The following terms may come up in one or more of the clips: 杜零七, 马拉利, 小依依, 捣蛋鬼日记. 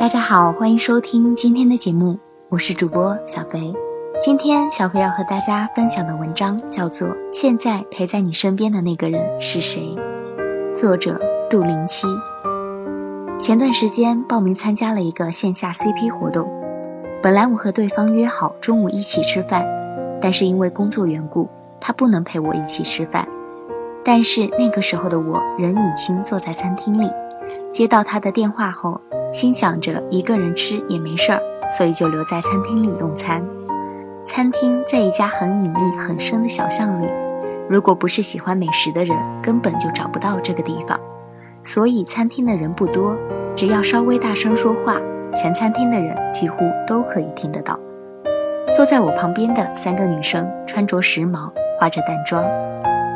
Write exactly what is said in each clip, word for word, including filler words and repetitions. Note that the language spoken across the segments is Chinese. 大家好，欢迎收听今天的节目，我是主播小肥。今天小肥要和大家分享的文章叫做《现在陪在你身边的那个人是谁》，作者杜零七。前段时间报名参加了一个线下 C P 活动，本来我和对方约好中午一起吃饭，但是因为工作缘故，他不能陪我一起吃饭。但是那个时候的我人已经坐在餐厅里，接到他的电话后，心想着一个人吃也没事儿，所以就留在餐厅里用餐。餐厅在一家很隐秘很深的小巷里，如果不是喜欢美食的人，根本就找不到这个地方。所以餐厅的人不多，只要稍微大声说话，全餐厅的人几乎都可以听得到。坐在我旁边的三个女生穿着时髦，化着淡妆，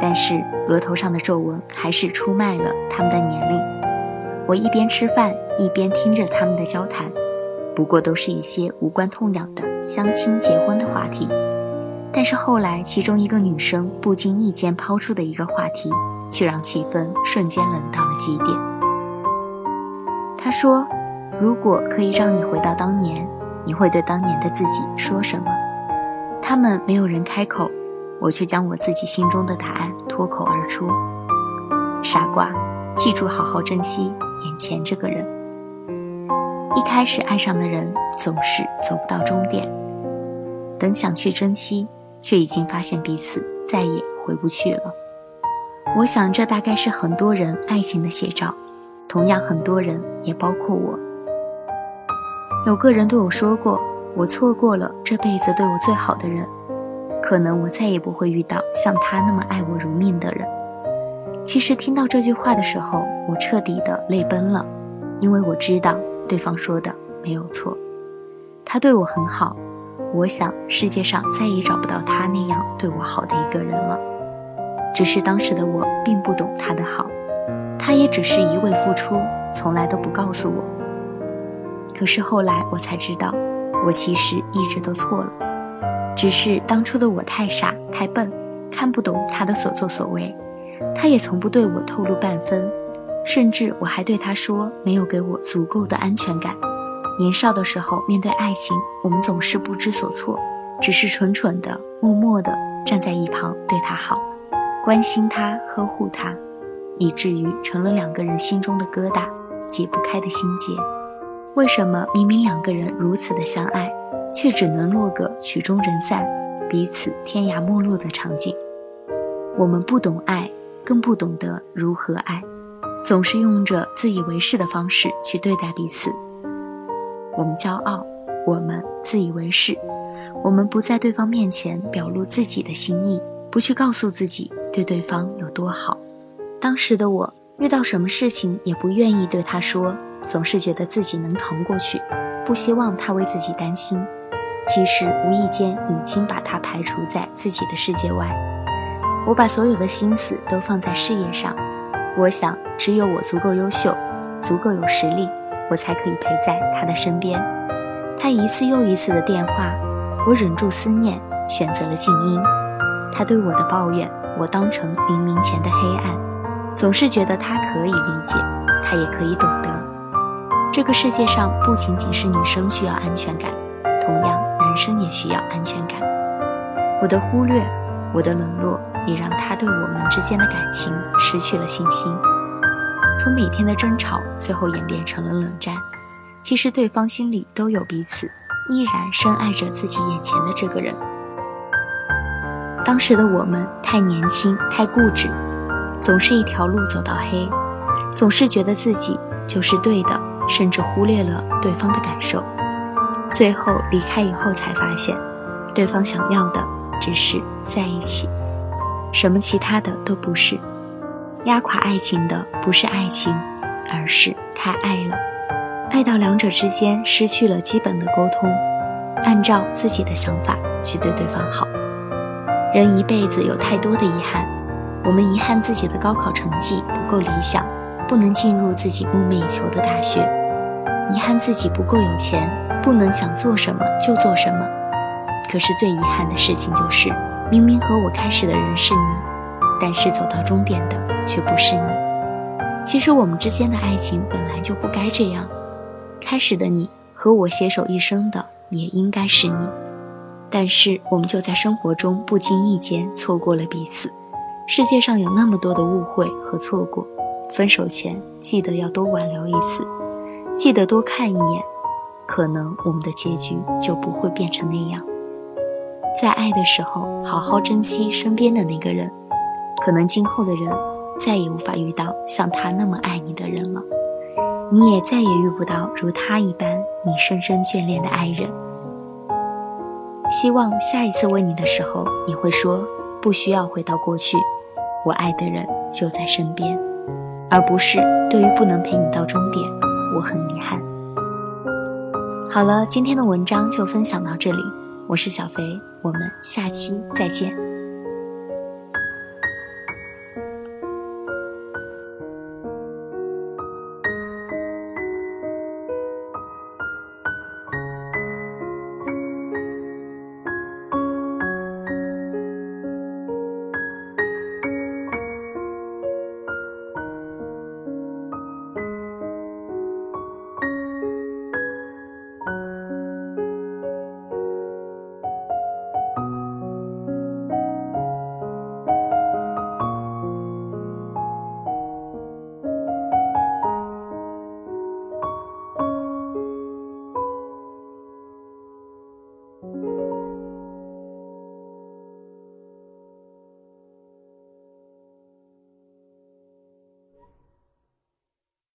但是额头上的皱纹还是出卖了她们的年龄。我一边吃饭一边听着她们的交谈，不过都是一些无关痛痒的相亲结婚的话题。但是后来其中一个女生不经意间抛出的一个话题，却让气氛瞬间冷到了极点。她说，如果可以让你回到当年，你会对当年的自己说什么？他们没有人开口，我却将我自己心中的答案脱口而出。傻瓜，记住好好珍惜眼前这个人。一开始爱上的人总是走不到终点，等想去珍惜，却已经发现彼此再也回不去了。我想这大概是很多人爱情的写照，同样很多人也包括我。有个人对我说过，我错过了这辈子对我最好的人，可能我再也不会遇到像他那么爱我如命的人。其实听到这句话的时候，我彻底的泪奔了，因为我知道对方说的没有错，他对我很好，我想世界上再也找不到他那样对我好的一个人了。只是当时的我并不懂他的好，他也只是一味付出，从来都不告诉我。可是后来我才知道，我其实一直都错了，只是当初的我太傻太笨，看不懂他的所作所为，他也从不对我透露半分，甚至我还对他说没有给我足够的安全感。年少的时候面对爱情，我们总是不知所措，只是蠢蠢的默默的站在一旁对他好，关心他呵护他，以至于成了两个人心中的疙瘩，解不开的心结。为什么明明两个人如此的相爱，却只能落个曲终人散，彼此天涯陌路的场景？我们不懂爱，更不懂得如何爱，总是用着自以为是的方式去对待彼此。我们骄傲，我们自以为是，我们不在对方面前表露自己的心意，不去告诉自己对对方有多好。当时的我遇到什么事情也不愿意对他说，总是觉得自己能扛过去，不希望他为自己担心。其实无意间已经把他排除在自己的世界外。我把所有的心思都放在事业上，我想只有我足够优秀，足够有实力，我才可以陪在他的身边。他一次又一次的电话，我忍住思念，选择了静音。他对我的抱怨，我当成黎明前的黑暗，总是觉得他可以理解，他也可以懂得。这个世界上不仅仅是女生需要安全感，同样男生也需要安全感。我的忽略，我的冷落，也让他对我们之间的感情失去了信心。从每天的争吵，最后演变成了冷战。其实对方心里都有彼此，依然深爱着自己眼前的这个人。当时的我们太年轻，太固执，总是一条路走到黑，总是觉得自己就是对的，甚至忽略了对方的感受。最后离开以后才发现，对方想要的只是在一起，什么其他的都不是。压垮爱情的不是爱情，而是太爱了，爱到两者之间失去了基本的沟通，按照自己的想法去对对方好。人一辈子有太多的遗憾，我们遗憾自己的高考成绩不够理想，不能进入自己梦寐以求的大学，遗憾自己不够有钱，不能想做什么就做什么。可是最遗憾的事情就是，明明和我开始的人是你，但是走到终点的却不是你。其实我们之间的爱情本来就不该这样，开始的你和我携手一生的也应该是你，但是我们就在生活中不经意间错过了彼此。世界上有那么多的误会和错过，分手前记得要多挽留一次，记得多看一眼，可能我们的结局就不会变成那样。在爱的时候好好珍惜身边的那个人，可能今后的人再也无法遇到像他那么爱你的人了，你也再也遇不到如他一般你深深眷恋的爱人。希望下一次问你的时候，你会说不需要回到过去，我爱的人就在身边，而不是对于不能陪你到终点我很遗憾。好了，今天的文章就分享到这里，我是小肥，我们下期再见。